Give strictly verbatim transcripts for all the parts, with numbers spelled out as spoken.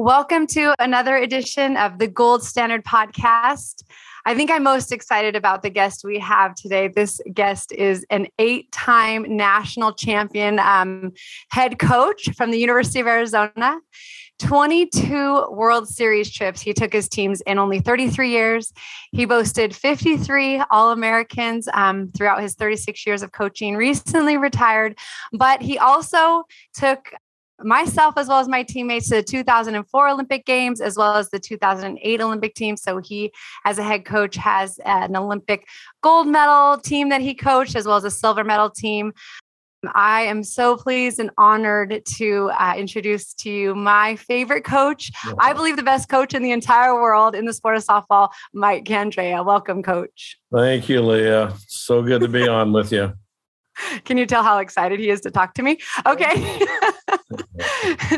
Welcome to another edition of the Gold Standard Podcast. I think I'm most excited about the guest we have today. This guest is an eight-time national champion um, head coach from the University of Arizona. twenty-two World Series trips he took his teams in only thirty-three years. He boasted fifty-three All-Americans um, throughout his thirty-six years of coaching, recently retired, but he also took myself as well as my teammates to the two thousand four Olympic Games, as well as the two thousand eight Olympic team. So he, as a head coach, has an Olympic gold medal team that he coached, as well as a silver medal team. I am so pleased and honored to uh, introduce to you my favorite coach. I believe the best coach in the entire world in the sport of softball, Mike Candrea. Welcome, Coach. Thank you, Leah. So good to be on with you. Can you tell how excited he is to talk to me? Okay.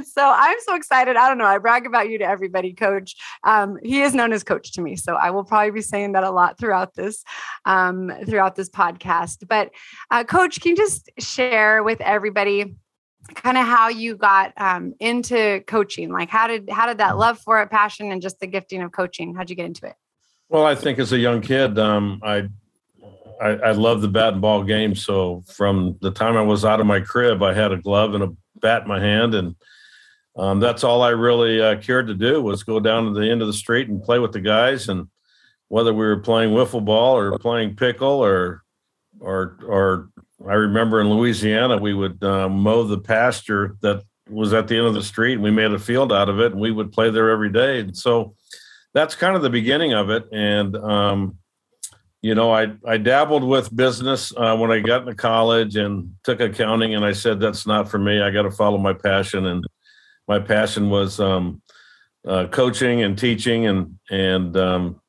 So I'm so excited. I don't know. I brag about you to everybody, Coach. Um, he is known as Coach to me. So I will probably be saying that a lot throughout this, um, throughout this podcast. But uh, Coach, can you just share with everybody kind of how you got um, into coaching? Like how did, how did that love for it, passion, and just the gifting of coaching? How'd you get into it? Well, I think as a young kid, um, I, I, I love the bat and ball game. So from the time I was out of my crib, I had a glove and a bat in my hand. And um, that's all I really uh, cared to do was go down to the end of the street and play with the guys. And whether we were playing wiffle ball or playing pickle or, or, or I remember in Louisiana, we would uh, mow the pasture that was at the end of the street, and we made a field out of it, and we would play there every day. And so that's kind of the beginning of it. And, um, You know, I, I dabbled with business uh, when I got into college and took accounting, and I said, that's not for me. I got to follow my passion. And my passion was um, uh, coaching and teaching. And, and um,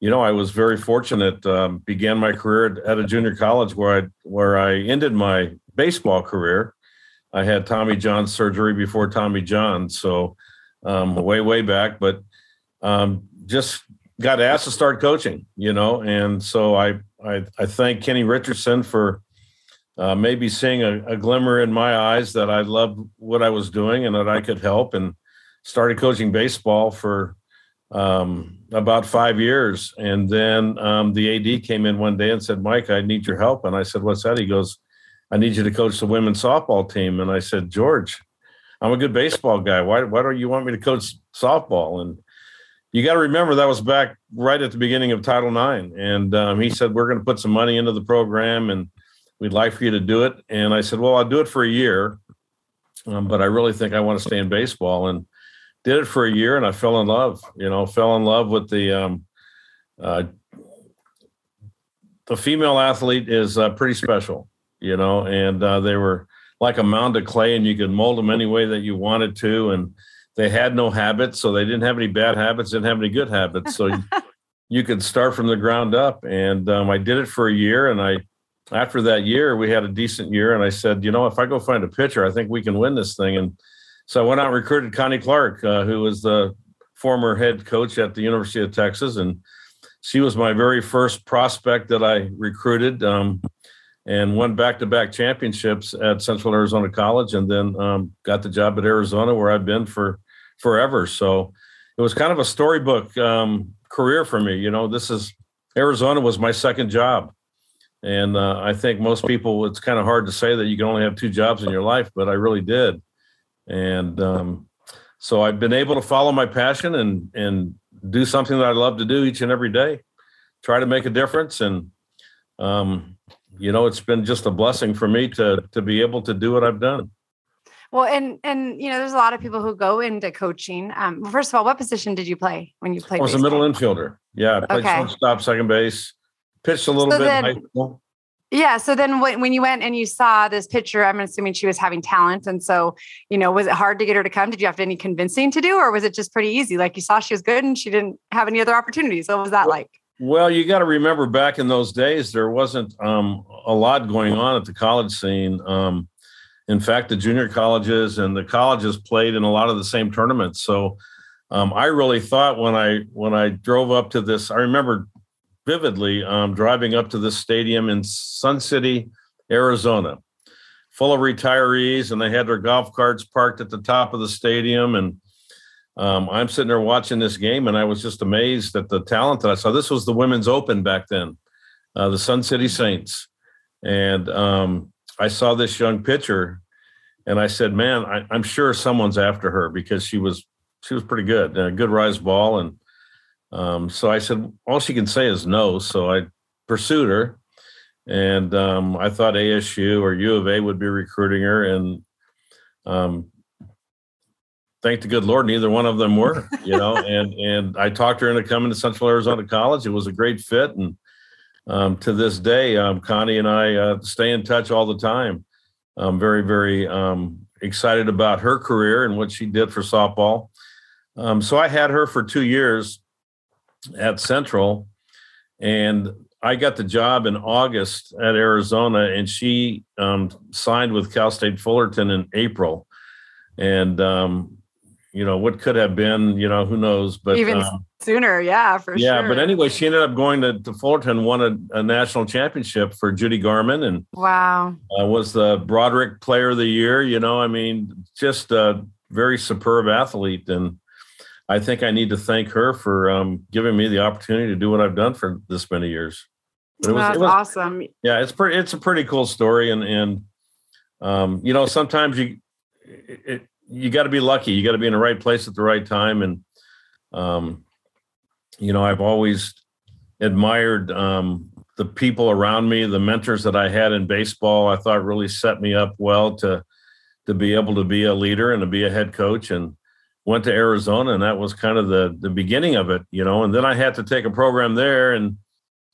you know, I was very fortunate, um, began my career at a junior college where I, where I ended my baseball career. I had Tommy John surgery before Tommy John. So um, way, way back, but um, just got asked to start coaching, you know, and so I I, I thank Kenny Richardson for uh, maybe seeing a, a glimmer in my eyes that I loved what I was doing and that I could help, and started coaching baseball for um, about five years. And then um, the A D came in one day and said, Mike, I need your help. And I said, what's that? He goes, I need you to coach the women's softball team. And I said, George, I'm a good baseball guy. Why, why don't you want me to coach softball? And you got to remember that was back right at the beginning of Title nine. And um, he said, we're going to put some money into the program and we'd like for you to do it. And I said, well, I'll do it for a year, um, but I really think I want to stay in baseball, and did it for a year. And I fell in love, you know, fell in love with the, um, uh, the female athlete is uh, pretty special, you know, and uh, they were like a mound of clay, and you could mold them any way that you wanted to. And they had no habits, so they didn't have any bad habits, didn't have any good habits. So you could start from the ground up. And um, I did it for a year. And I, after that year, we had a decent year. And I said, you know, if I go find a pitcher, I think we can win this thing. And so I went out and recruited Connie Clark, uh, who was the former head coach at the University of Texas. And she was my very first prospect that I recruited, um, and won back-to-back championships at Central Arizona College, and then um, got the job at Arizona, where I've been for forever. So it was kind of a storybook um, career for me. You know, this is Arizona was my second job. And uh, I think most people, it's kind of hard to say that you can only have two jobs in your life, but I really did. And um, so I've been able to follow my passion and, and do something that I love to do each and every day, try to make a difference. And, um, you know, it's been just a blessing for me to, to be able to do what I've done. Well, and, and, you know, there's a lot of people who go into coaching. Um, first of all, what position did you play when you played? I was baseball? A middle infielder. Yeah. I played okay. shortstop, second base, pitched a little so bit then, in high school. Yeah. So then when, when you went and you saw this picture, I'm assuming she was having talent. And so, you know, was it hard to get her to come? Did you have any convincing to do, or was it just pretty easy? Like, you saw she was good and she didn't have any other opportunities. What was that like? Well, you got to remember, back in those days, there wasn't um, a lot going on at the college scene. Um, in fact, the junior colleges and the colleges played in a lot of the same tournaments. So um, I really thought when I when I drove up to this, I remember vividly um, driving up to this stadium in Sun City, Arizona, full of retirees, and they had their golf carts parked at the top of the stadium. And um, I'm sitting there watching this game, and I was just amazed at the talent that I saw. This was the Women's Open back then, uh, the Sun City Saints. And um, I saw this young pitcher, and I said, man, I, I'm sure someone's after her, because she was she was pretty good, a good rise ball. And Um, so I said, all she can say is no. So I pursued her, and um, I thought A S U or U of A would be recruiting her. And um, thank the good Lord, neither one of them were, you know, and, and I talked her into coming to Central Arizona College. It was a great fit. And um, to this day, um, Connie and I uh, stay in touch all the time. I'm very, very um, excited about her career and what she did for softball. Um, so I had her for two years. At Central, and I got the job in August at Arizona, and she um, signed with Cal State Fullerton in April. And, um, you know, what could have been, you know, who knows, but even um, sooner. Yeah, for yeah, sure. Yeah. But anyway, she ended up going to, to Fullerton, won a, a national championship for Judy Garman, and wow, uh, was the Broderick Player of the Year. You know, I mean, just a very superb athlete. And I think I need to thank her for um, giving me the opportunity to do what I've done for this many years. But it was, That's it was awesome. Yeah, it's pretty. It's a pretty cool story, and and um, you know, sometimes you it, you got to be lucky. You got to be in the right place at the right time, and um, you know, I've always admired um, the people around me, the mentors that I had in baseball. I thought really set me up well to to be able to be a leader and to be a head coach, and went to Arizona, and that was kind of the the beginning of it, you know, and then I had to take a program there, and,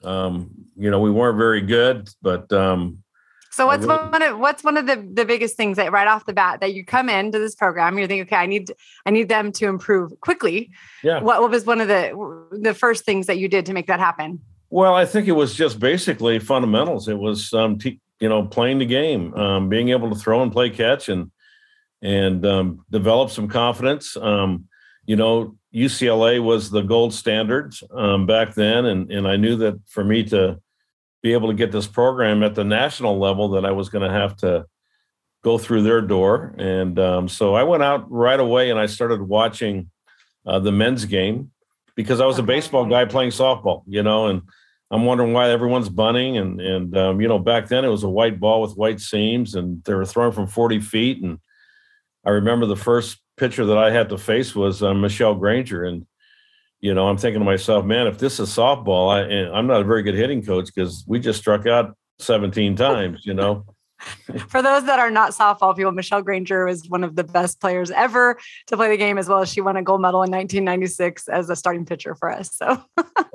um, you know, we weren't very good, but. Um, so what's really, one of, what's one of the, the biggest things that right off the bat that you come into this program, you're thinking, okay, I need, I need them to improve quickly. Yeah. What, what was one of the, the first things that you did to make that happen? Well, I think it was just basically fundamentals. It was, um, t- you know, playing the game, um, being able to throw and play catch, and, and um, develop some confidence. Um, you know, U C L A was the gold standard um, back then. And, and I knew that for me to be able to get this program at the national level, that I was going to have to go through their door. And um, so I went out right away, and I started watching uh, the men's game, because I was a baseball guy playing softball, you know, and I'm wondering why everyone's bunting. And, and um, you know, back then it was a white ball with white seams, and they were throwing from forty feet. And I remember the first pitcher that I had to face was uh, Michelle Granger. And, you know, I'm thinking to myself, man, if this is softball, I, and I'm not a very good hitting coach, because we just struck out seventeen times, you know. For those that are not softball people, Michelle Granger was one of the best players ever to play the game, as well as she won a gold medal in nineteen ninety-six as a starting pitcher for us. So,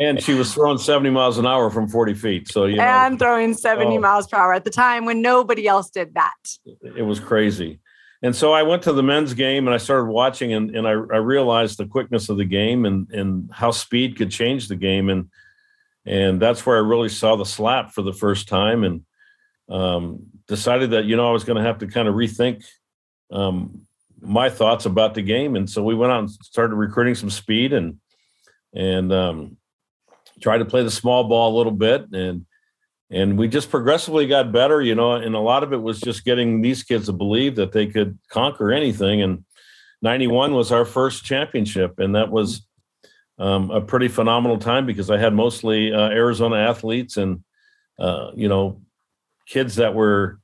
and she was throwing seventy miles an hour from forty feet. So, you know, and throwing seventy so, miles per hour at the time when nobody else did that. It was crazy. And so I went to the men's game, and I started watching, and, and I, I realized the quickness of the game, and, and how speed could change the game. And and that's where I really saw the slap for the first time, and um, decided that, you know, I was going to have to kind of rethink um, my thoughts about the game. And so we went out and started recruiting some speed, and and um, tried to play the small ball a little bit. And And we just progressively got better, you know, and a lot of it was just getting these kids to believe that they could conquer anything. And ninety-one was our first championship. And that was um, a pretty phenomenal time, because I had mostly uh, Arizona athletes and, uh, you know, kids that were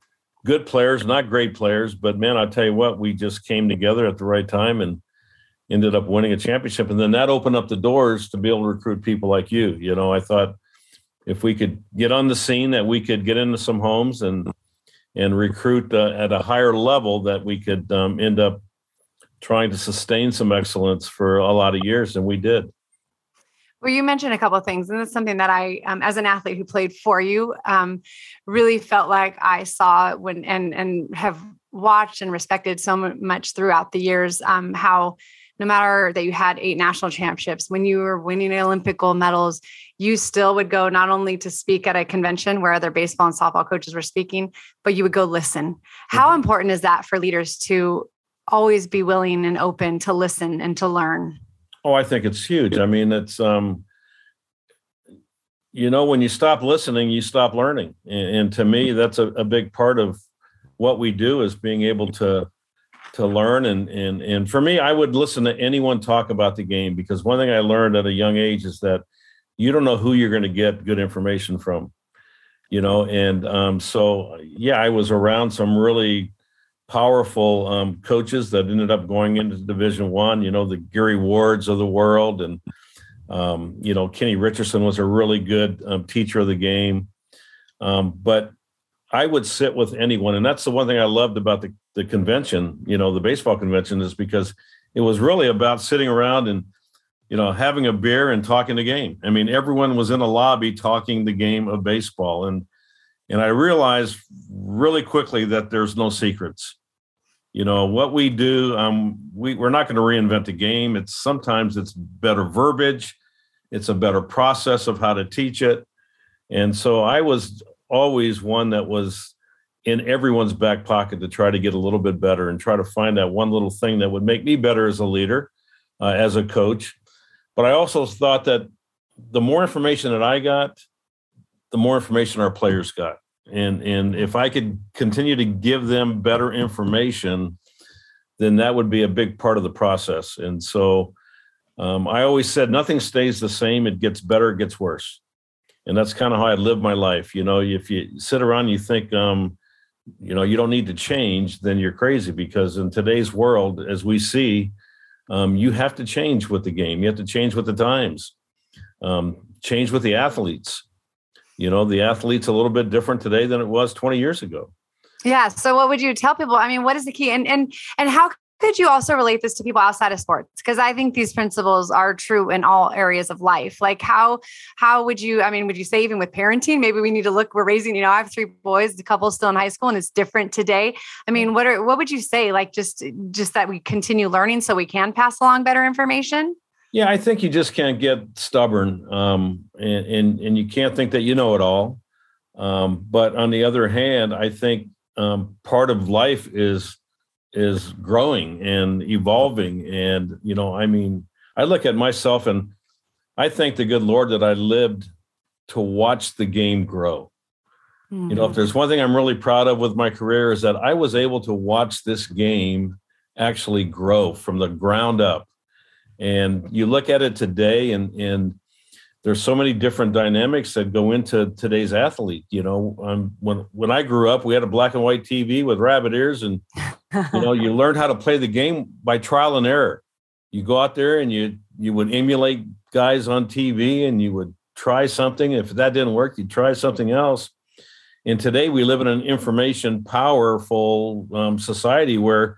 good players, not great players. But, man, I'll tell you what, we just came together at the right time and ended up winning a championship. And then that opened up the doors to be able to recruit people like you. You know, I thought, if we could get on the scene, that we could get into some homes and and recruit uh, at a higher level, that we could um, end up trying to sustain some excellence for a lot of years. And we did. Well, you mentioned a couple of things, and this is something that I, um, as an athlete who played for you, um, really felt like I saw when and and have watched and respected so much throughout the years, um, how no matter that you had eight national championships, when you were winning Olympic gold medals, you still would go not only to speak at a convention where other baseball and softball coaches were speaking, but you would go listen. How important is that for leaders to always be willing and open to listen and to learn? Oh, I think it's huge. I mean, it's, um, you know, when you stop listening, you stop learning. And, and to me, that's a, a big part of what we do, is being able to to learn. And, and, and for me, I would listen to anyone talk about the game, because one thing I learned at a young age is that you don't know who you're going to get good information from, you know? And um, so, yeah, I was around some really powerful um, coaches that ended up going into Division One, you know, the Gary Wards of the world. And, um, you know, Kenny Richardson was a really good um, teacher of the game. Um, but I would sit with anyone. And that's the one thing I loved about the, the convention, you know, the baseball convention, is because it was really about sitting around and, you know, having a beer and talking the game. I mean, everyone was in a lobby talking the game of baseball. And, and I realized really quickly that there's no secrets. You know, what we do, um, we, we're not going to reinvent the game. It's sometimes it's better verbiage. It's a better process of how to teach it. And so I was always one that was in everyone's back pocket to try to get a little bit better and try to find that one little thing that would make me better as a leader, uh, as a coach. But I also thought that the more information that I got, the more information our players got. And, and if I could continue to give them better information, then that would be a big part of the process. And so um, I always said, nothing stays the same. It gets better, it gets worse. And that's kind of how I live my life. You know, if you sit around and you think, um, you know, you don't need to change, then you're crazy, because in today's world, as we see, um, you have to change with the game. You have to change with the times, um, change with the athletes. You know, the athlete's a little bit different today than it was twenty years ago. Yeah. So what would you tell people? I mean, what is the key? And and and how could you also relate this to people outside of sports? Because I think these principles are true in all areas of life. Like how how would you, I mean, would you say even with parenting, maybe we need to look, we're raising, you know, I have three boys, a couple still in high school, and it's different today. I mean, what are what would you say? Like just just that we continue learning so we can pass along better information? Yeah, I think you just can't get stubborn, um, and, and and you can't think that you know it all. Um, but on the other hand, I think um, part of life is is growing and evolving. And, you know, I mean, I look at myself and I thank the good Lord that I lived to watch the game grow. Mm-hmm. You know, if there's one thing I'm really proud of with my career, is that I was able to watch this game actually grow from the ground up. And you look at it today, and, and there's so many different dynamics that go into today's athlete. You know, um, when when I grew up, we had a black and white T V with rabbit ears, and you know, you learned how to play the game by trial and error. You go out there and you you would emulate guys on T V, and you would try something. If that didn't work, you try something else. And today we live in an information powerful um, society where,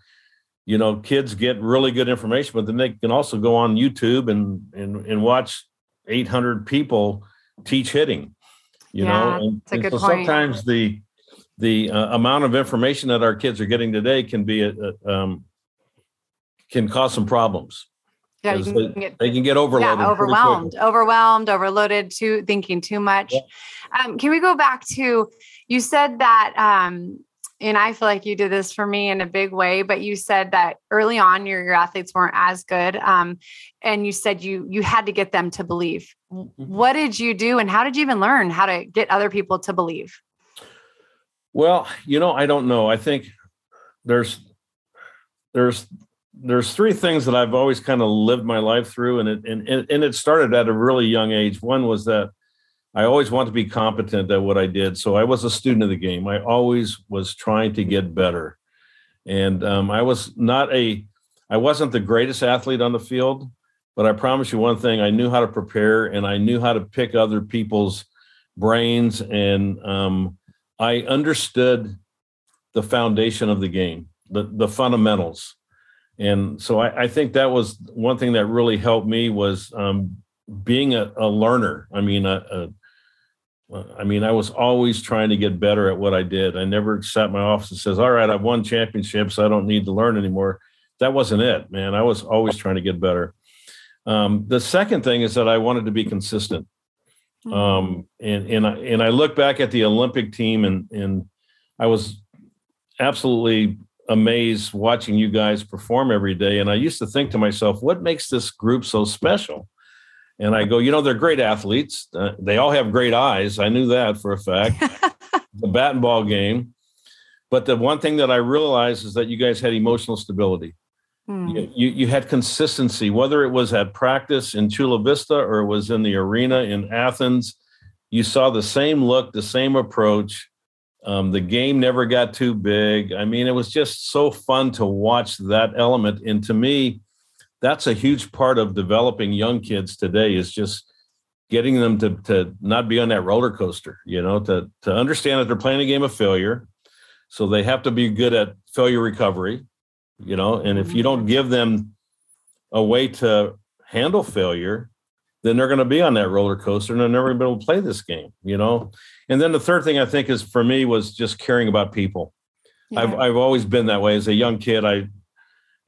you know, kids get really good information, but then they can also go on YouTube and and, and watch eight hundred people teach hitting, you yeah, know. And, that's a good and so point. Sometimes the the uh, amount of information that our kids are getting today can be a, a, um, can cause some problems. Yeah, you can they, get, they can get overloaded. Yeah, overwhelmed, overwhelmed, overloaded, too, thinking too much. Yeah. Um, can we go back to, you said that, um, and I feel like you did this for me in a big way, but you said that early on your, your athletes weren't as good. Um, and you said you, you had to get them to believe. What did you do? And how did you even learn how to get other people to believe? Well, you know, I don't know. I think there's, there's, there's three things that I've always kind of lived my life through. And it, and, and it started at a really young age. One was that I always wanted to be competent at what I did. So I was a student of the game. I always was trying to get better. And um, I was not a, I wasn't the greatest athlete on the field, but I promise you one thing, I knew how to prepare, and I knew how to pick other people's brains. And um, I understood the foundation of the game, the, the fundamentals. And so I, I think that was one thing that really helped me was um, being a, a learner. I mean, a, a, I mean, I was always trying to get better at what I did. I never sat in my office and says, all right, I've won championships, I don't need to learn anymore. That wasn't it, man. I was always trying to get better. Um, the second thing is that I wanted to be consistent. Um, and, and I, and I look back at the Olympic team, and, and I was absolutely amazed watching you guys perform every day. And I used to think to myself, what makes this group so special? And I go, you know, they're great athletes. Uh, they all have great eyes. I knew that for a fact, the bat and ball game. But the one thing that I realized is that you guys had emotional stability. You, you had consistency, whether it was at practice in Chula Vista or it was in the arena in Athens. You saw the same look, the same approach. Um, the game never got too big. I mean, it was just so fun to watch that element. And to me, that's a huge part of developing young kids today, is just getting them to, to not be on that roller coaster, you know, to, to understand that they're playing a game of failure. So they have to be good at failure recovery. You know, and if you don't give them a way to handle failure, then they're going to be on that roller coaster and they're never going to be able to play this game, you know. And then the third thing I think is for me was just caring about people. Yeah. I've I've always been that way. As a young kid, I,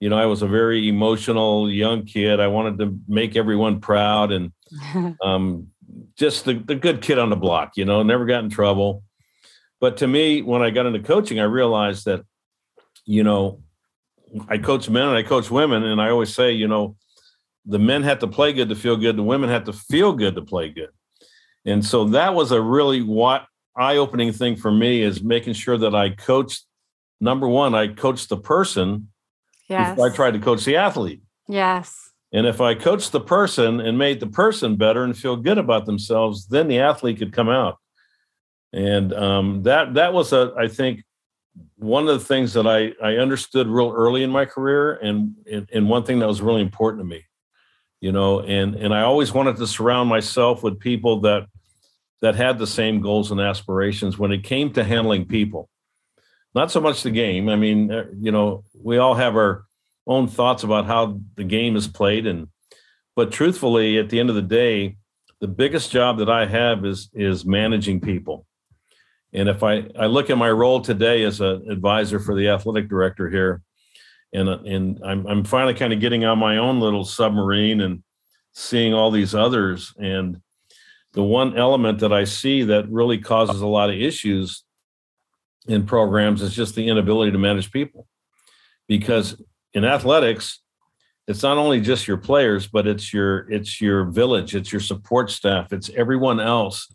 you know, I was a very emotional young kid. I wanted to make everyone proud, and um, just the, the good kid on the block, you know, never got in trouble. But to me, when I got into coaching, I realized that, you know, I coach men and I coach women, and I always say, you know, the men had to play good to feel good. The women had to feel good to play good. And so that was a really what eye-opening thing for me, is making sure that I coached. Number one, I coached the person. Yes. Before I tried to coach the athlete. Yes. And if I coached the person and made the person better and feel good about themselves, then the athlete could come out. And um, that, that was a, I think, one of the things that I, I understood real early in my career, and, and and one thing that was really important to me, you know, and and I always wanted to surround myself with people that that had the same goals and aspirations when it came to handling people. Not so much the game. I mean, you know, we all have our own thoughts about how the game is played, and but truthfully, at the end of the day, the biggest job that I have is is managing people. And if I, I look at my role today as an advisor for the athletic director here, and and I'm I'm finally kind of getting on my own little submarine and seeing all these others. And the one element that I see that really causes a lot of issues in programs is just the inability to manage people. Because in athletics, it's not only just your players, but it's your it's your village, it's your support staff, it's everyone else.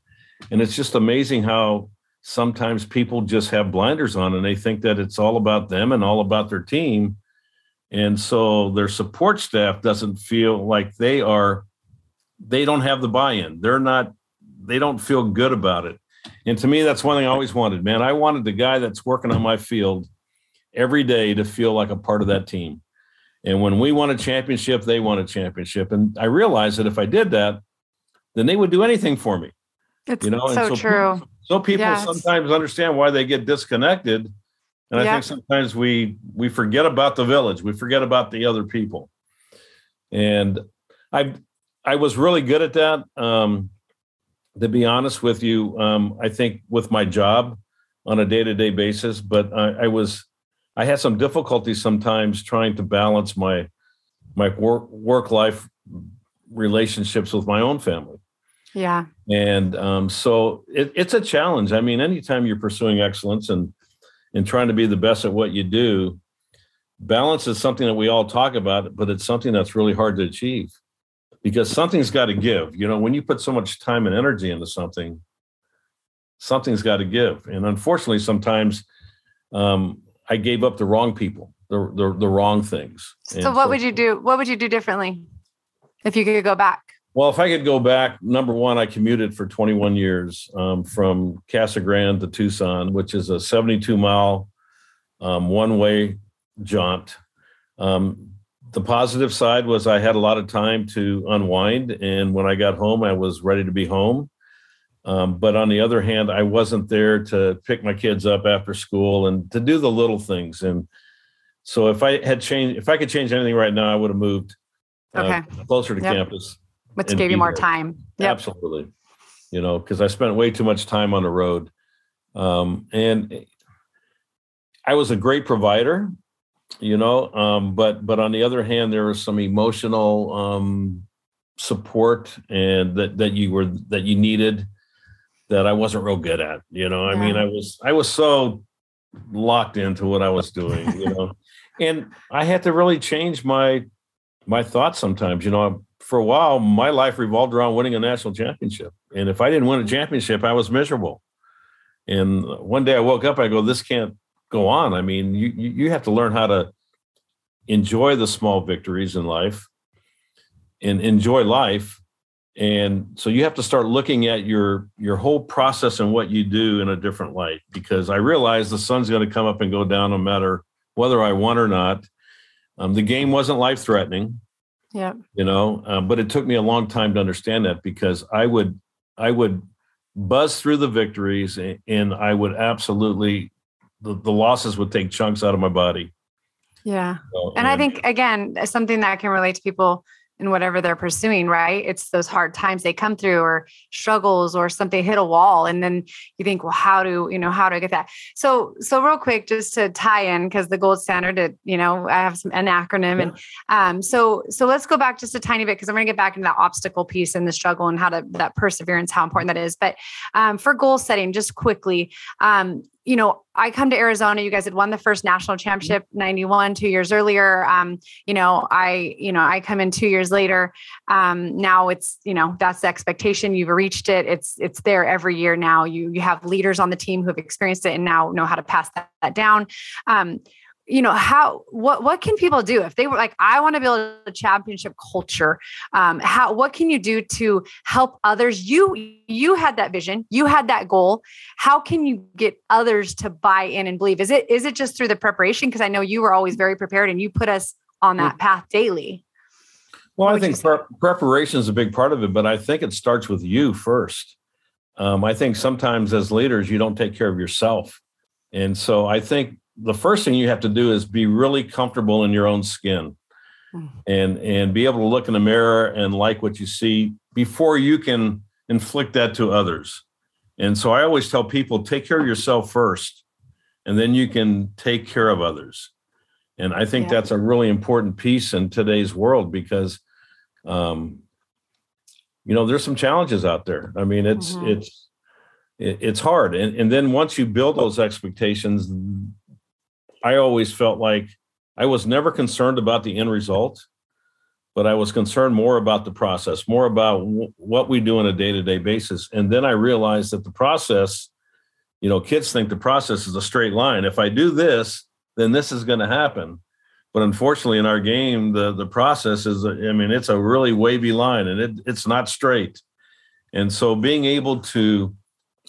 And it's just amazing how sometimes people just have blinders on and they think that it's all about them and all about their team. And so their support staff doesn't feel like they are, they don't have the buy-in. They're not, they don't feel good about it. And to me, that's one thing I always wanted, man. I wanted the guy that's working on my field every day to feel like a part of that team. And when we won a championship, they won a championship. And I realized that if I did that, then they would do anything for me. It's you know? so, so true. People, so people yes. sometimes understand why they get disconnected. And yep. I think sometimes we, we forget about the village. We forget about the other people. And I, I was really good at that. Um, to be honest with you, um, I think with my job on a day-to-day basis, but I, I was, I had some difficulty sometimes trying to balance my, my work, work life relationships with my own family. Yeah. And um, so it, it's a challenge. I mean, anytime you're pursuing excellence and and trying to be the best at what you do, balance is something that we all talk about, but it's something that's really hard to achieve because something's got to give. You know, when you put so much time and energy into something, something's got to give. And unfortunately, sometimes um, I gave up the wrong people, the the, the wrong things. So and what so, would you do? What would you do differently if you could go back? Well, if I could go back, number one, I commuted for twenty-one years um, from Casa Grande to Tucson, which is a seventy-two mile um, one-way jaunt. Um, the positive side was I had a lot of time to unwind, and when I got home, I was ready to be home. Um, but on the other hand, I wasn't there to pick my kids up after school and to do the little things. And so if I had changed, if I could change anything right now, I would have moved uh, okay. closer to yep. campus. Which gave you more time. Yep. Absolutely. You know, because I spent way too much time on the road. Um, and I was a great provider, you know, um, but but on the other hand, there was some emotional um, support and that, that you were that you needed that I wasn't real good at. You know, yeah. I mean, I was I was so locked into what I was doing, you know, and I had to really change my my thoughts sometimes, you know. I, for a while, my life revolved around winning a national championship. And if I didn't win a championship, I was miserable. And one day I woke up, I go, this can't go on. I mean, you you have to learn how to enjoy the small victories in life and enjoy life. And so you have to start looking at your, your whole process and what you do in a different light, because I realized the sun's going to come up and go down no matter whether I won or not. Um, the game wasn't life-threatening. Yeah, you know, um, but it took me a long time to understand that, because I would I would buzz through the victories, and, and I would absolutely the, the losses would take chunks out of my body. Yeah. So, and, and I think, again, something that can relate to people in whatever they're pursuing, right? It's those hard times they come through, or struggles, or something hit a wall. And then you think, well, how do, you know, how do I get that? So, so real quick, just to tie in, cause the gold standard, it, you know, I have some, an acronym. And um, so, so let's go back just a tiny bit, cause I'm going to get back into that obstacle piece and the struggle and how to, that perseverance, how important that is. But um, for goal setting, just quickly, um, you know, I come to Arizona, you guys had won the first national championship, ninety-one, two years earlier. Um, you know, I, you know, I come in two years later. Um, now it's, you know, that's the expectation. You've reached it. It's, it's there every year. Now you, you have leaders on the team who have experienced it and now know how to pass that, that down. Um, you know, how, what, what can people do if they were like, I want to build a championship culture. Um, how, what can you do to help others? You, you had that vision, you had that goal. How can you get others to buy in and believe? Is it, is it just through the preparation? Cause I know you were always very prepared and you put us on that path daily. Well, I think pre- preparation is a big part of it, but I think it starts with you first. Um, I think sometimes as leaders, you don't take care of yourself. And so I think, the first thing you have to do is be really comfortable in your own skin and, and be able to look in the mirror and like what you see before you can inflict that to others. And so I always tell people, take care of yourself first, and then you can take care of others. And I think yeah. that's a really important piece in today's world, because, um, you know, there's some challenges out there. I mean, it's, mm-hmm. it's, it's hard. And, and then once you build those expectations, I always felt like I was never concerned about the end result, but I was concerned more about the process, more about w- what we do on a day-to-day basis. And then I realized that the process, you know, kids think the process is a straight line. If I do this, then this is going to happen. But unfortunately in our game, the, the process is, I mean, it's a really wavy line and it, it's not straight. And so being able to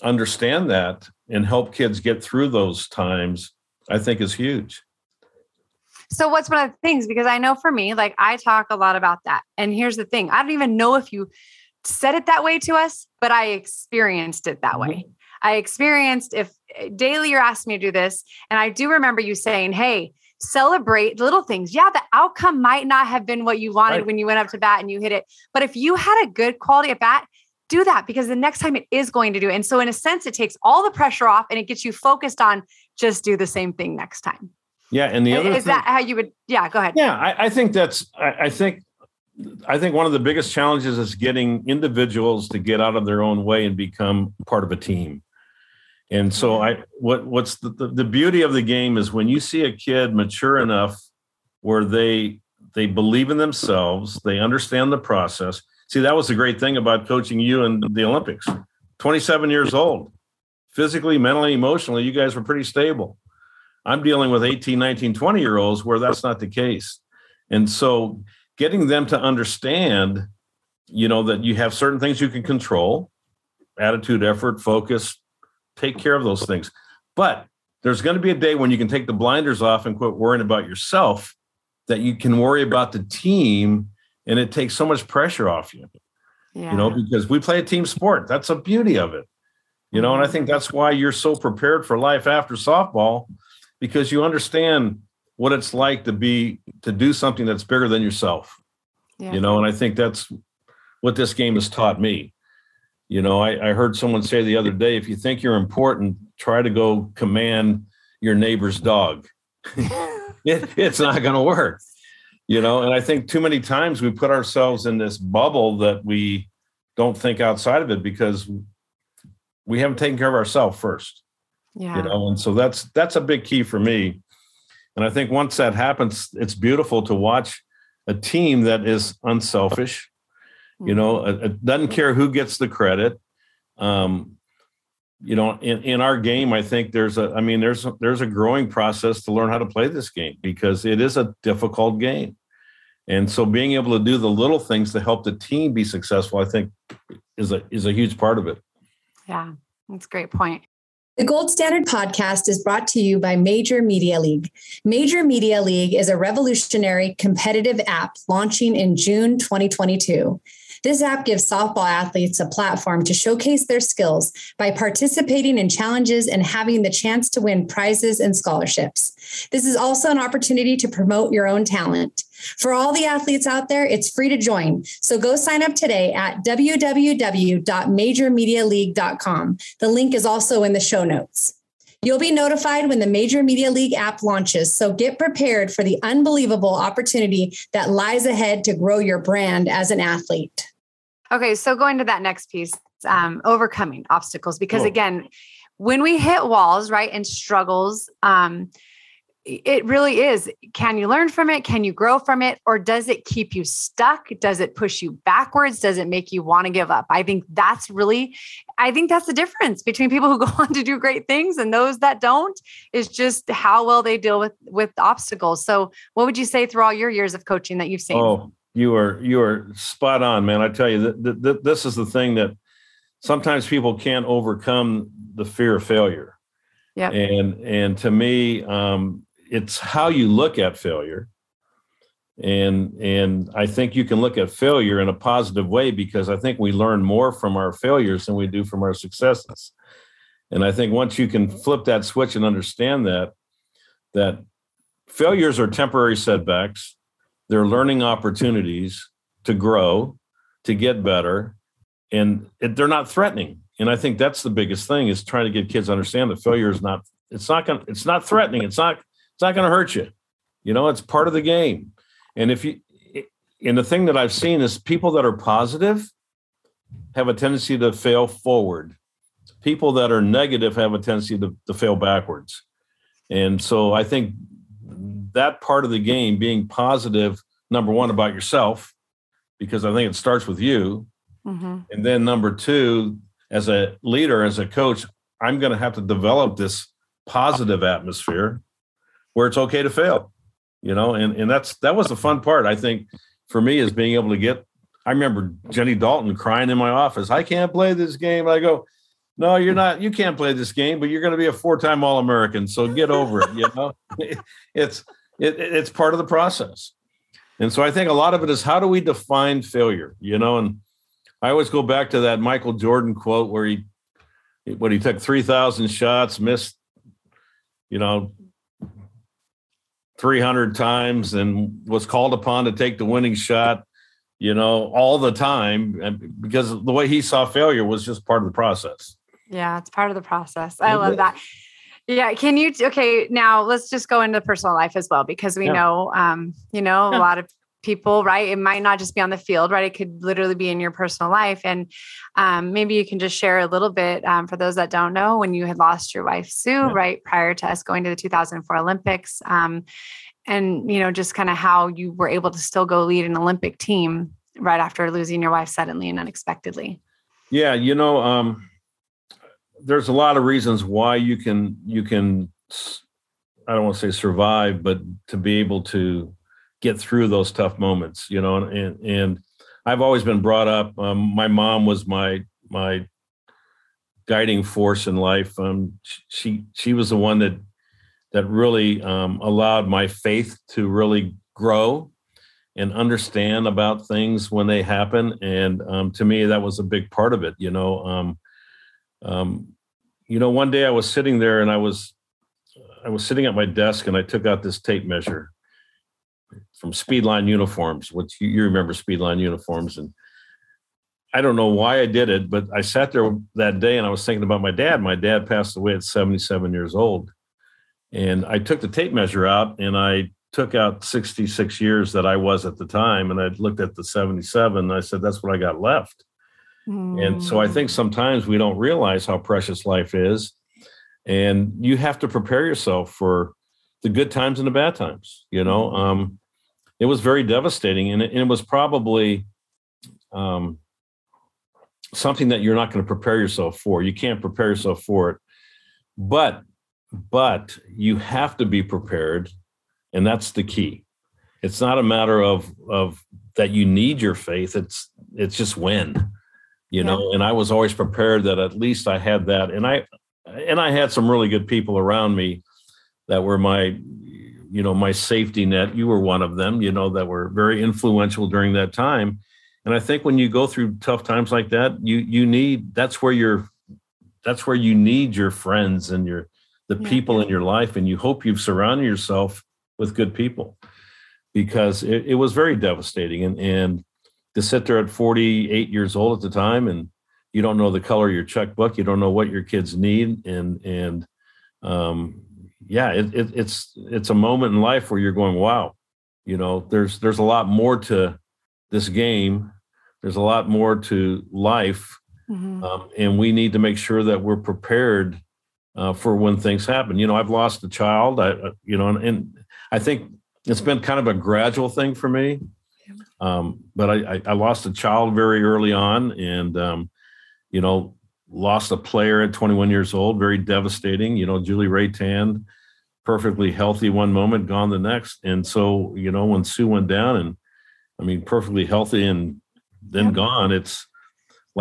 understand that and help kids get through those times, I think is huge. So what's one of the things, because I know for me, like I talk a lot about that. And here's the thing. I don't even know if you said it that way to us, but I experienced it that way. I experienced if daily you're asking me to do this. And I do remember you saying, hey, celebrate little things. Yeah. The outcome might not have been what you wanted right. when you went up to bat and you hit it. But if you had a good quality at bat, do that, because the next time it is going to do it. And so in a sense, it takes all the pressure off and it gets you focused on just do the same thing next time. Yeah. And the other is thing, that how you would, yeah, go ahead. Yeah. I, I think that's, I, I think, I think one of the biggest challenges is getting individuals to get out of their own way and become part of a team. And so I, what, what's the, the, the beauty of the game is when you see a kid mature enough where they, they believe in themselves, they understand the process. See, that was the great thing about coaching you in the Olympics, twenty-seven years old. Physically, mentally, emotionally, you guys were pretty stable. I'm dealing with eighteen, nineteen, twenty year olds where that's not the case. And so getting them to understand, you know, that you have certain things you can control, attitude, effort, focus, take care of those things. But there's going to be a day when you can take the blinders off and quit worrying about yourself, that you can worry about the team, and it takes so much pressure off you, yeah. you know, because we play a team sport. That's the beauty of it. You know, and I think that's why you're so prepared for life after softball, because you understand what it's like to be, to do something that's bigger than yourself, yeah. you know, and I think that's what this game has taught me. You know, I, I heard someone say the other day, if you think you're important, try to go command your neighbor's dog. it, it's not going to work, you know. And I think too many times we put ourselves in this bubble that we don't think outside of it because we haven't taken care of ourselves first. Yeah. You know, and so that's that's a big key for me. And I think once that happens, it's beautiful to watch a team that is unselfish. You know, it doesn't care who gets the credit. Um, you know, in, in our game, I think there's a, I mean, there's a, there's a growing process to learn how to play this game because it is a difficult game. And so being able to do the little things to help the team be successful, I think is a, is a huge part of it. Yeah, that's a great point. The Gold Standard Podcast is brought to you by Major Media League. Major Media League is a revolutionary competitive app launching in June twenty twenty-two. This app gives softball athletes a platform to showcase their skills by participating in challenges and having the chance to win prizes and scholarships. This is also an opportunity to promote your own talent. For all the athletes out there, it's free to join. So go sign up today at w w w dot major media league dot com. The link is also in the show notes. You'll be notified when the Major Media League app launches, so get prepared for the unbelievable opportunity that lies ahead to grow your brand as an athlete. Okay, so going to that next piece, um, overcoming obstacles, because cool. Again, when we hit walls, right, and struggles, um, it really is, can you learn from it? Can you grow from it? Or does it keep you stuck? Does it push you backwards? Does it make you want to give up? I think that's really, I think that's the difference between people who go on to do great things and those that don't, is just how well they deal with, with obstacles. So what would you say through all your years of coaching that you've seen? Oh, you are, you are spot on, man. I tell you that th- th- this is the thing that sometimes people can't overcome, the fear of failure. Yeah. And, and to me, um, it's how you look at failure. And, and I think you can look at failure in a positive way, because I think we learn more from our failures than we do from our successes. And I think once you can flip that switch and understand that, that failures are temporary setbacks, they're learning opportunities to grow, to get better, and it, they're not threatening. And I think that's the biggest thing, is trying to get kids to understand that failure is not, it's not going to, it's not threatening. It's not, It's not going to hurt you. You know, it's part of the game. And if you, and the thing that I've seen is people that are positive have a tendency to fail forward. People that are negative have a tendency to, to fail backwards. And so I think that part of the game, being positive, number one, about yourself, because I think it starts with you. Mm-hmm. And then number two, as a leader, as a coach, I'm going to have to develop this positive atmosphere where it's okay to fail, you know, and, and that's, that was the fun part, I think, for me, is being able to get, I remember Jenny Dalton crying in my office, I can't play this game. I go, no, you're not, you can't play this game, but you're going to be a four-time All-American. So get over it, you know, it, it's, it, it's part of the process. And so I think a lot of it is, how do we define failure, you know? And I always go back to that Michael Jordan quote where he, when he took three thousand shots, missed, you know, three hundred times, and was called upon to take the winning shot, you know, all the time, because the way he saw failure was just part of the process. Yeah. It's part of the process. I love that. Yeah. Can you, okay. Now let's just go into personal life as well, because we yeah. know, um, you know, yeah. a lot of people, right. It might not just be on the field, right. It could literally be in your personal life. And, um, maybe you can just share a little bit, um, for those that don't know, when you had lost your wife, Sue, yeah. right. Prior to us going to the two thousand four Olympics. Um, and you know, just kind of how you were able to still go lead an Olympic team right after losing your wife suddenly and unexpectedly. Yeah. You know, um, there's a lot of reasons why you can, you can, I don't want to say survive, but to be able to get through those tough moments, you know, and, and I've always been brought up. Um, my mom was my, my guiding force in life. Um, she, she was the one that, that really um, allowed my faith to really grow and understand about things when they happen. And um, to me, that was a big part of it. You know, um, um, you know, one day I was sitting there and I was, I was sitting at my desk and I took out this tape measure from Speedline uniforms, which you remember Speedline uniforms. And I don't know why I did it, but I sat there that day and I was thinking about my dad. My dad passed away at seventy-seven years old. And I took the tape measure out and I took out sixty-six years that I was at the time. And I looked at the seventy-seven and I said, that's what I got left. Mm. And so I think sometimes we don't realize how precious life is. And you have to prepare yourself for the good times and the bad times. You know, um, it was very devastating. And it, and it was probably um, something that you're not going to prepare yourself for. You can't prepare yourself for it. But But you have to be prepared, and that's the key. It's not a matter of of that you need your faith. It's it's just when, you know. Yeah. And I was always prepared that at least I had that, and I and I had some really good people around me that were my, you know, my safety net. You were one of them, you know, that were very influential during that time. And I think when you go through tough times like that, you you need that's where you're that's where you need your friends and your the people yeah. in your life, and you hope you've surrounded yourself with good people, because it, it was very devastating. And, and to sit there at forty-eight years old at the time, and you don't know the color of your checkbook, you don't know what your kids need. And, and um, yeah, it, it, it's, it's a moment in life where you're going, wow, you know, there's, there's a lot more to this game. There's a lot more to life. Mm-hmm. Um, and we need to make sure that we're prepared Uh, for when things happen. You know, I've lost a child, I, uh, you know, and, and I think it's been kind of a gradual thing for me. Um, but I, I, I lost a child very early on, and, um, you know, lost a player at twenty-one years old, very devastating. You know, Julie Ray Tan, perfectly healthy one moment, gone the next. And so, you know, when Sue went down, and I mean, perfectly healthy and then yeah. gone, it's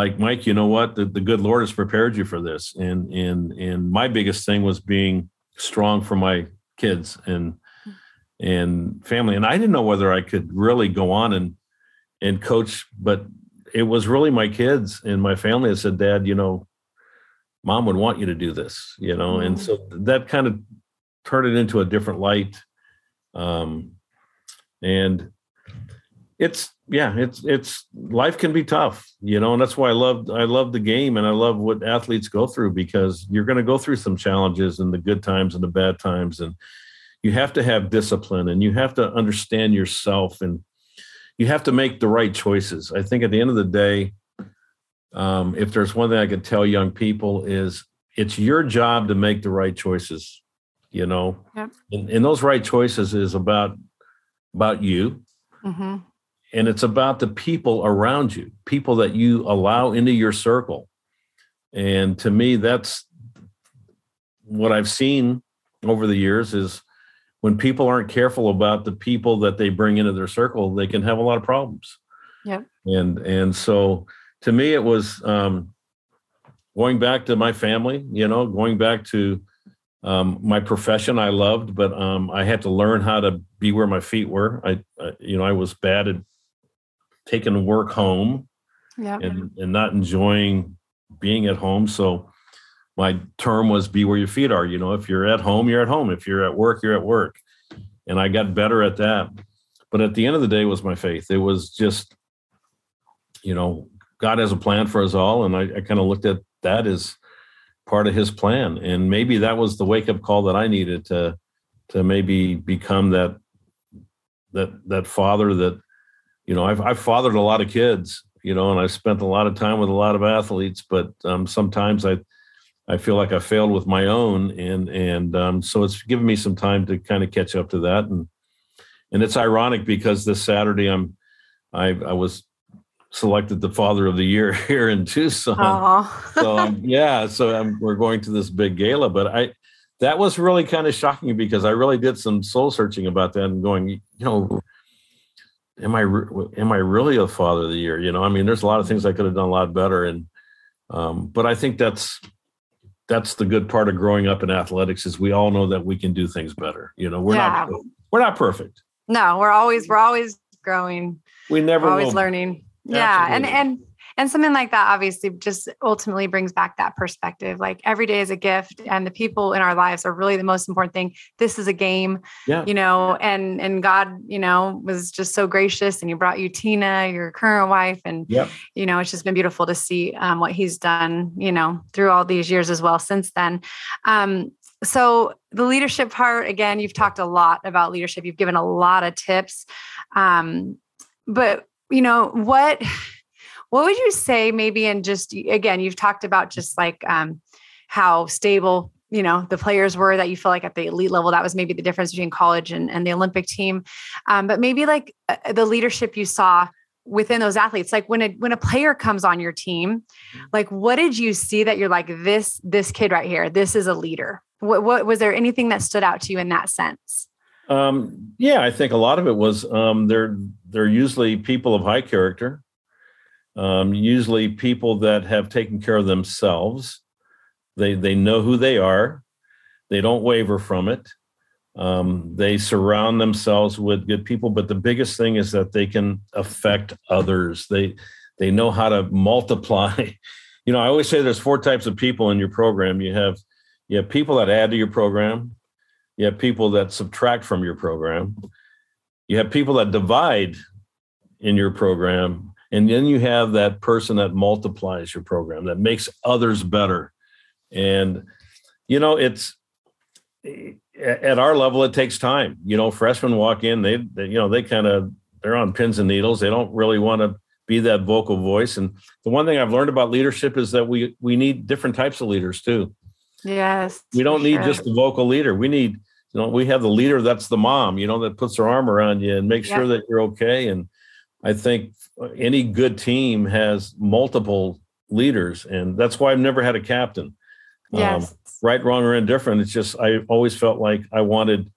like, Mike, you know what? The, the good Lord has prepared you for this. And, and, and my biggest thing was being strong for my kids and, and family. And I didn't know whether I could really go on and, and coach, but it was really my kids and my family that said, Dad, you know, Mom would want you to do this, you know? Mm-hmm. And so that kind of turned it into a different light. Um, and it's, yeah, it's, it's, life can be tough, you know, and that's why I love, I love the game, and I love what athletes go through, because you're going to go through some challenges and the good times and the bad times. And you have to have discipline, and you have to understand yourself, and you have to make the right choices. I think at the end of the day, um, if there's one thing I could tell young people, is it's your job to make the right choices, you know, yeah. and, and those right choices is about, about you. Mm-hmm. And it's about the people around you, people that you allow into your circle. And to me, that's what I've seen over the years, is when people aren't careful about the people that they bring into their circle, they can have a lot of problems. Yeah. And, and so to me, it was um, going back to my family, you know, going back to um, my profession I loved, but um, I had to learn how to be where my feet were. I, I you know, I was bad at taking work home yeah. and, and not enjoying being at home. So my term was be where your feet are. You know, if you're at home, you're at home. If you're at work, you're at work. And I got better at that. But at the end of the day, it was my faith. It was just, you know, God has a plan for us all. And I, I kind of looked at that as part of his plan. And maybe that was the wake up call that I needed to, to maybe become that, that, that father that, you know, I've, I've fathered a lot of kids, you know, and I've spent a lot of time with a lot of athletes, but um, sometimes I, I feel like I failed with my own. And, and um, so it's given me some time to kind of catch up to that. And, and it's ironic because this Saturday I'm, I, I was selected the Father of the Year here in Tucson. Oh. so um, yeah. So I'm, we're going to this big gala, but I, that was really kind of shocking because I really did some soul searching about that and going, you know, am I, am I really a Father of the Year? You know, I mean, there's a lot of things I could have done a lot better. And, um, but I think that's, that's the good part of growing up in athletics, is we all know that we can do things better. You know, we're yeah. not, we're not perfect. No, we're always, we're always growing. We never, we're always will. learning. Yeah. Absolutely. And, and, And something like that obviously just ultimately brings back that perspective. Like every day is a gift and the people in our lives are really the most important thing. This is a game, yeah. you know, and, and God, you know, was just so gracious and he brought you Tina, your current wife. And, yep. you know, it's just been beautiful to see um, what he's done, you know, through all these years as well since then. Um, So the leadership part, again, you've talked a lot about leadership. You've given a lot of tips. Um, but, you know, what, what would you say maybe in just, again, you've talked about just like um, how stable, you know, the players were that you feel like at the elite level, that was maybe the difference between college and, and the Olympic team. Um, but maybe like uh, the leadership you saw within those athletes, like when a, when a player comes on your team, like, what did you see that you're like, this, this kid right here, this is a leader? What, what was there anything that stood out to you in that sense? Um, yeah, I think a lot of it was um, they're they're usually people of high character, um, usually people that have taken care of themselves. They they know who they are. They don't waver from it. Um, they surround themselves with good people, but the biggest thing is that they can affect others. They they know how to multiply. You know, I always say there's four types of people in your program. You have You have people that add to your program. You have people that subtract from your program. You have people that divide in your program. And then you have that person that multiplies your program, that makes others better. And, you know, it's at our level, it takes time. You know, freshmen walk in, they, they you know, they kind of, they're on pins and needles. They don't really want to be that vocal voice. And the one thing I've learned about leadership is that we we need different types of leaders too. Yes. We don't need sure. just the vocal leader. We need, you know, we have the leader that's the mom, you know, that puts her arm around you and makes yeah. sure that you're okay. And I think any good team has multiple leaders. And that's why I've never had a captain. Yes. Um, right, wrong, or indifferent. It's just, I always felt like I wanted,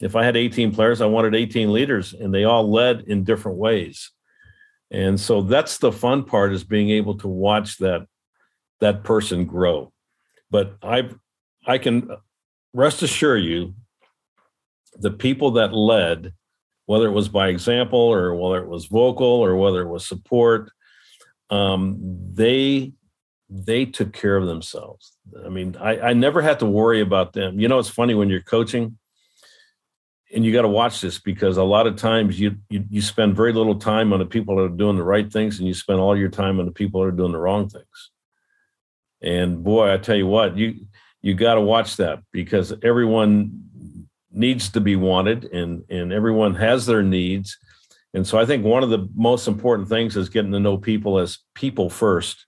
if I had eighteen players, I wanted eighteen leaders, and they all led in different ways. And so that's the fun part, is being able to watch that, that person grow. But I I can rest assure you, the people that led, whether it was by example or whether it was vocal or whether it was support, um, they they took care of themselves. I mean, I, I never had to worry about them. You know, it's funny when you're coaching, and you got to watch this, because a lot of times you, you you spend very little time on the people that are doing the right things, and you spend all your time on the people that are doing the wrong things. And boy, I tell you what, you you got to watch that, because everyone needs to be wanted, and, and everyone has their needs. And so I think one of the most important things is getting to know people as people first.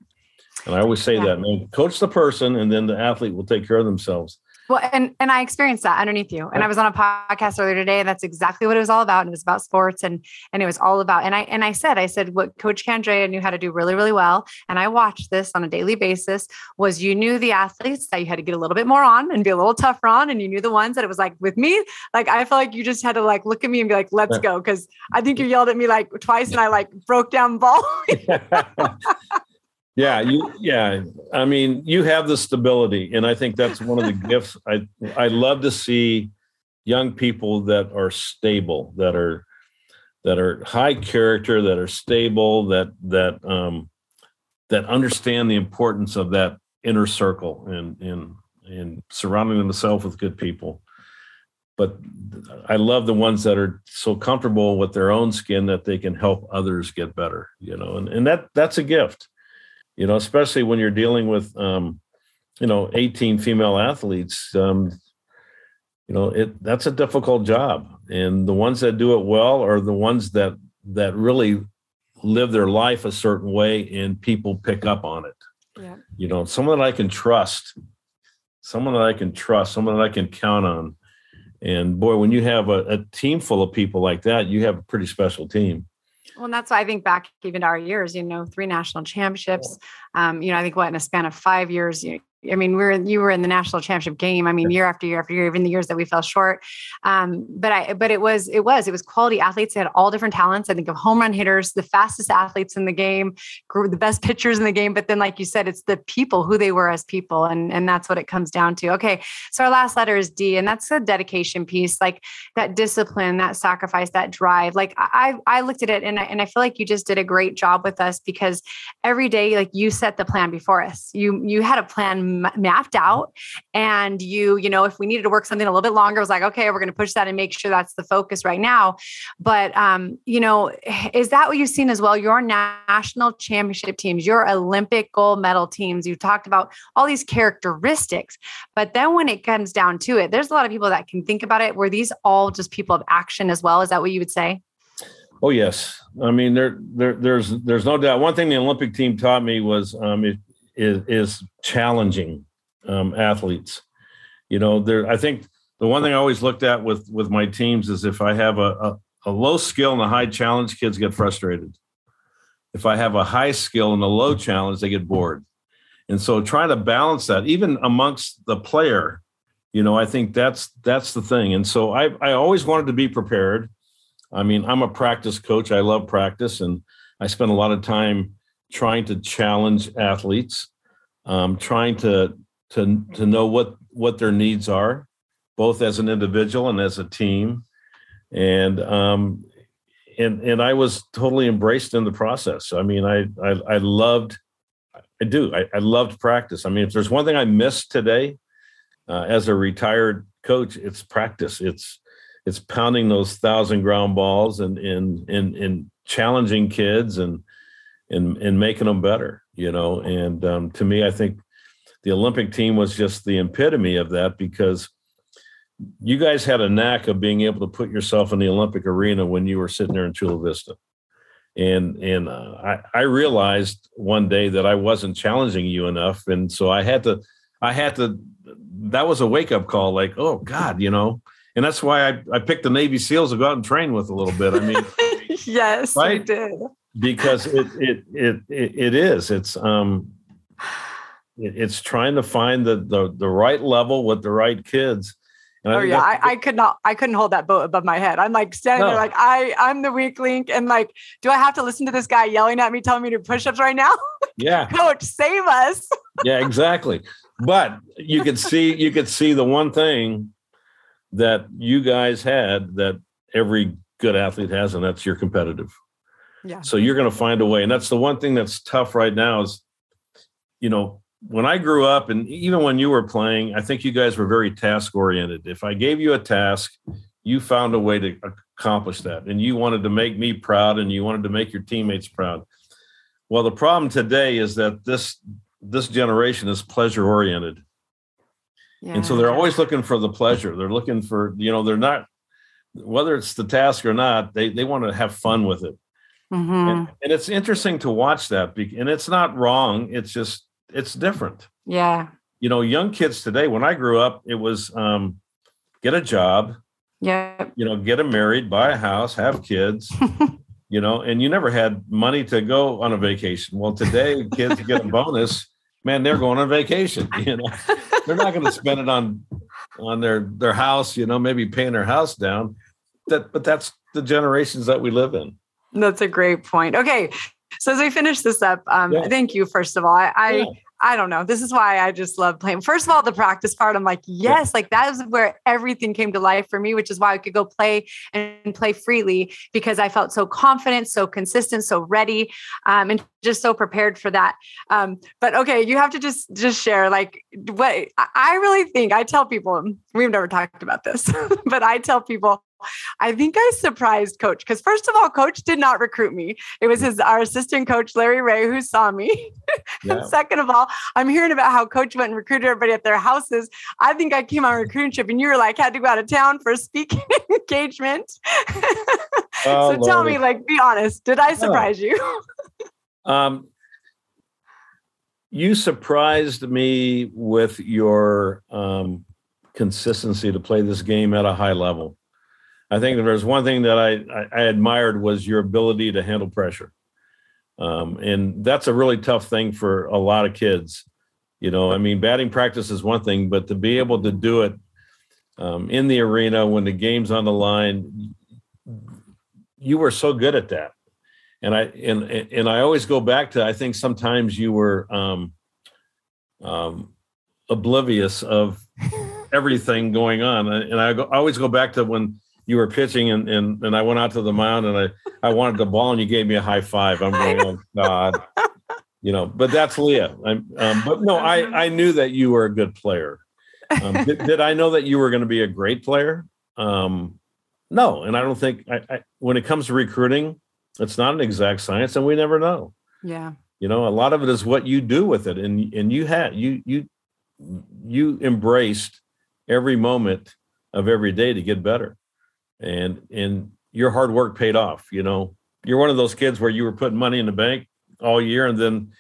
And I always say yeah. that, man, coach the person, and then the athlete will take care of themselves. Well, and, and I experienced that underneath you. And I was on a podcast earlier today, and that's exactly what it was all about. And it was about sports, and, and it was all about, and I, and I said, I said, what Coach Candrea knew how to do really, really well. And I watched this on a daily basis, was you knew the athletes that you had to get a little bit more on and be a little tougher on. And you knew the ones that it was like, with me, like, I felt like you just had to like, look at me and be like, let's yeah. go. Cause I think you yelled at me like twice, and I like broke down ball. Yeah. You, yeah. I mean, you have the stability. And I think that's one of the gifts. I I love to see young people that are stable, that are, that are high character, that are stable, that, that, um, that understand the importance of that inner circle, and, and, and surrounding themselves with good people. But I love the ones that are so comfortable with their own skin that they can help others get better, you know, and, and that, that's a gift. You know, especially when you're dealing with, um, you know, eighteen female athletes, um, you know, it that's a difficult job. And the ones that do it well are the ones that that really live their life a certain way, and people pick up on it. Yeah. You know, someone that I can trust, someone that I can trust, someone that I can count on. And boy, when you have a, a team full of people like that, you have a pretty special team. Well, and that's why I think back even to our years, you know, three national championships, um, you know, I think what in a span of five years, you, I mean, we were, you were in the national championship game. I mean, year after year after year, even the years that we fell short. Um, but I, but it was, it was, it was quality athletes. They had all different talents. I think of home run hitters, the fastest athletes in the game, grew the best pitchers in the game. But then, like you said, it's the people, who they were as people. And, and that's what it comes down to. Okay. So our last letter is D, and that's the dedication piece, like that discipline, that sacrifice, that drive. Like I, I looked at it and I, and I feel like you just did a great job with us, because every day, like you set the plan before us, you, you had a plan mapped out. And you, you know, if we needed to work something a little bit longer, it was like, okay, we're going to push that and make sure that's the focus right now. But, um, you know, is that what you've seen as well? Your national championship teams, your Olympic gold medal teams, you talked about all these characteristics, but then when it comes down to it, there's a lot of people that can think about it. Were these all just people of action as well? Is that what you would say? Oh, yes. I mean, there, there, there's, there's no doubt. One thing the Olympic team taught me was, um, it, Is, is challenging um, athletes. You know, there. I think the one thing I always looked at with with my teams is if I have a, a, a low skill and a high challenge, kids get frustrated. If I have a high skill and a low challenge, they get bored. And so trying to balance that, even amongst the player, you know, I think that's that's the thing. And so I I always wanted to be prepared. I mean, I'm a practice coach. I love practice, and I spend a lot of time trying to challenge athletes, um, trying to to to know what what their needs are, both as an individual and as a team, and um, and and I was totally embraced in the process. I mean, I I, I loved, I do, I, I loved practice. I mean, if there's one thing I miss today, uh, as a retired coach, it's practice. It's it's pounding those thousand ground balls and and and and challenging kids and. And, and making them better, you know. And um, to me, I think the Olympic team was just the epitome of that, because you guys had a knack of being able to put yourself in the Olympic arena when you were sitting there in Chula Vista. And and uh, I, I realized one day that I wasn't challenging you enough. And so I had to, I had to, that was a wake-up call, like, oh, God, you know. And that's why I, I picked the Navy SEALs to go out and train with a little bit. I mean. Yes, right? You did. Because it it it it is it's um it's trying to find the the, the right level with the right kids. And oh I yeah, I, I could not I couldn't hold that boat above my head. I'm like standing no. there like I I'm the weak link, and like, do I have to listen to this guy yelling at me, telling me to do push-ups right now? Yeah, coach, save us. Yeah, exactly. But you could see you could see the one thing that you guys had that every good athlete has, and that's you're competitive. Yeah. So you're going to find a way. And that's the one thing that's tough right now is, you know, when I grew up and even when you were playing, I think you guys were very task oriented. If I gave you a task, you found a way to accomplish that. And you wanted to make me proud, and you wanted to make your teammates proud. Well, the problem today is that this, this generation is pleasure oriented. Yeah. And so they're always looking for the pleasure. They're looking for, you know, they're not, whether it's the task or not, they, they want to have fun with it. Mm-hmm. And, and it's interesting to watch that, and it's not wrong. It's just, it's different. Yeah. You know, young kids today, when I grew up, it was, um, get a job, yeah, you know, get a married, buy a house, have kids, you know, and you never had money to go on a vacation. Well, today kids get a bonus, man, they're going on vacation, you know, they're not going to spend it on, on their, their house, you know, maybe paying their house down. That, but that's the generations that we live in. That's a great point. Okay. So as we finish this up, um, yeah. thank you. First of all, I, I, yeah. I don't know. This is why I just love playing. First of all, the practice part, I'm like, yes, yeah. like that is where everything came to life for me, which is why I could go play and play freely, because I felt so confident, so consistent, so ready, um, and just so prepared for that. Um, but okay, you have to just, just share like what I really think. I tell people, we've never talked about this, but I tell people, I think I surprised coach, because first of all, coach did not recruit me. It was his, our assistant coach, Larry Ray, who saw me. Yeah. And second of all, I'm hearing about how coach went and recruited everybody at their houses. I think I came on a recruiting trip and you were like, had to go out of town for a speaking engagement. Oh, so Lord. Tell me, like, be honest. Did I surprise yeah. you? um, you surprised me with your um, consistency to play this game at a high level. I think if there's one thing that I, I admired was your ability to handle pressure. Um, and that's a really tough thing for a lot of kids. You know, I mean, batting practice is one thing, but to be able to do it um, in the arena when the game's on the line, you were so good at that. And I and and I always go back to, I think sometimes you were um, um, oblivious of everything going on. And I, go, I always go back to when you were pitching and, and and I went out to the mound and I, I wanted the ball and you gave me a high five. I'm going, oh, God. You know, but that's Leah. I'm, um, but no, I, I knew that you were a good player. Um, did, did I know that you were going to be a great player? Um, no. And I don't think I, I, when it comes to recruiting, it's not an exact science and we never know. Yeah. You know, a lot of it is what you do with it. And, and you had, you, you, you embraced every moment of every day to get better. And, and your hard work paid off. You know, you're one of those kids where you were putting money in the bank all year. And then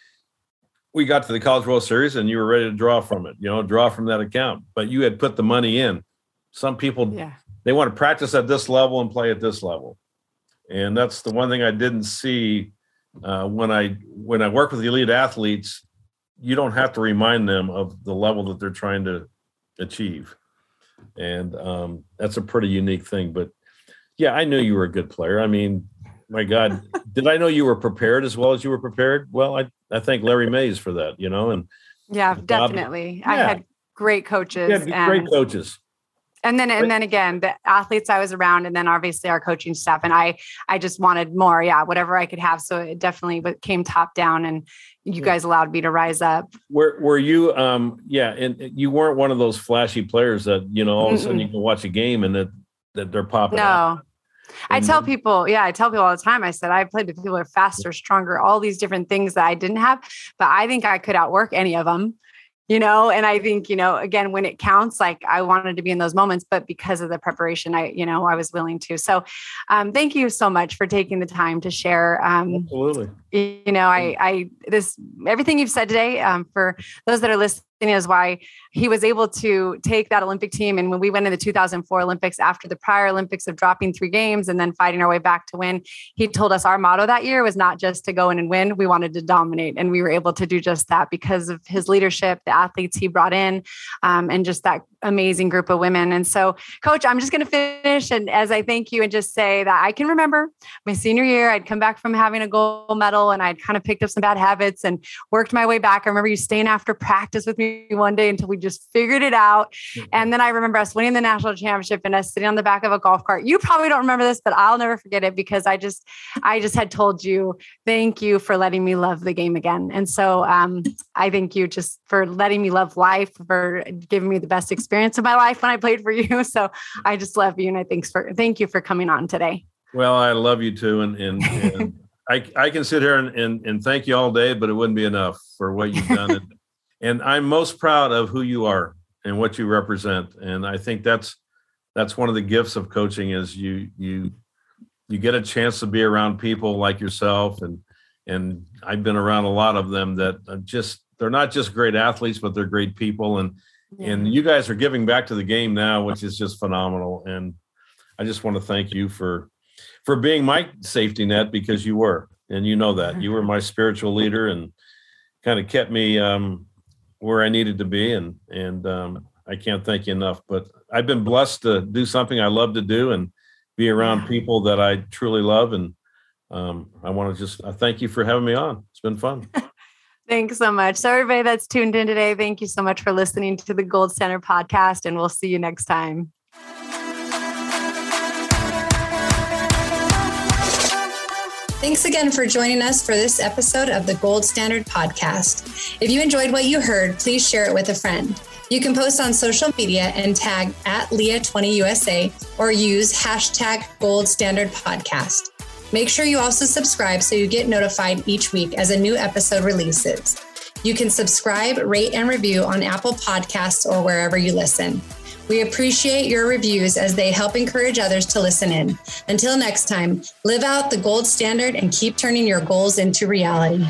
we got to the College World Series and you were ready to draw from it, you know, draw from that account, but you had put the money in. Some people, yeah. they want to practice at this level and play at this level. And that's the one thing I didn't see uh, when I, when I work with the elite athletes, you don't have to remind them of the level that they're trying to achieve. And um, that's a pretty unique thing, but yeah, I knew you were a good player. I mean, my God, did I know you were prepared as well as you were prepared? Well, I, I thank Larry Mays for that, you know, and yeah, definitely. Bob, yeah. I had great coaches. Yeah, great and, coaches. And then, and great. then again, the athletes I was around and then obviously our coaching staff. And I, I just wanted more, yeah, whatever I could have. So it definitely came top down and you guys allowed me to rise up. Were, were you, um, yeah. And you weren't one of those flashy players that, you know, all of a sudden you can watch a game and that, that they're popping no. out. I tell people, yeah, I tell people all the time. I said, I played with people who are faster, stronger, all these different things that I didn't have, but I think I could outwork any of them, you know? And I think, you know, again, when it counts, like I wanted to be in those moments, but because of the preparation, I, you know, I was willing to. So um, thank you so much for taking the time to share. Um, Absolutely. You know, I, I, this, everything you've said today um, for those that are listening, is why he was able to take that Olympic team. And when we went to the two thousand four Olympics after the prior Olympics of dropping three games and then fighting our way back to win, he told us our motto that year was not just to go in and win. We wanted to dominate. And we were able to do just that because of his leadership, the athletes he brought in, um, and just that amazing group of women. And so, Coach, I'm just going to finish. And as I thank you and just say that I can remember my senior year, I'd come back from having a gold medal and I'd kind of picked up some bad habits and worked my way back. I remember you staying after practice with me one day until we just figured it out. And then I remember us winning the national championship and us sitting on the back of a golf cart. You probably don't remember this, but I'll never forget it because I just, I just had told you, thank you for letting me love the game again. And so um, I thank you just for letting me love life, for giving me the best experience experience of my life when I played for you. So I just love you. And I thanks for, thank you for coming on today. Well, I love you too. And, and, and I, I can sit here and, and, and thank you all day, but it wouldn't be enough for what you've done. and, and I'm most proud of who you are and what you represent. And I think that's, that's one of the gifts of coaching is you, you, you get a chance to be around people like yourself. And, and I've been around a lot of them that are just, they're not just great athletes, but they're great people. And, Yeah. And you guys are giving back to the game now, which is just phenomenal. And I just want to thank you for, for being my safety net, because you were, and you know that you were my spiritual leader and kind of kept me um, where I needed to be. And, and um, I can't thank you enough, but I've been blessed to do something I love to do and be around people that I truly love. And um, I want to just, I thank you for having me on. It's been fun. Thanks so much. So everybody that's tuned in today, thank you so much for listening to the Gold Standard Podcast, and we'll see you next time. Thanks again for joining us for this episode of the Gold Standard Podcast. If you enjoyed what you heard, please share it with a friend. You can post on social media and tag at Leah twenty U S A or use hashtag Gold Standard Podcast. Make sure you also subscribe so you get notified each week as a new episode releases. You can subscribe, rate, and review on Apple Podcasts or wherever you listen. We appreciate your reviews as they help encourage others to listen in. Until next time, live out the gold standard and keep turning your goals into reality.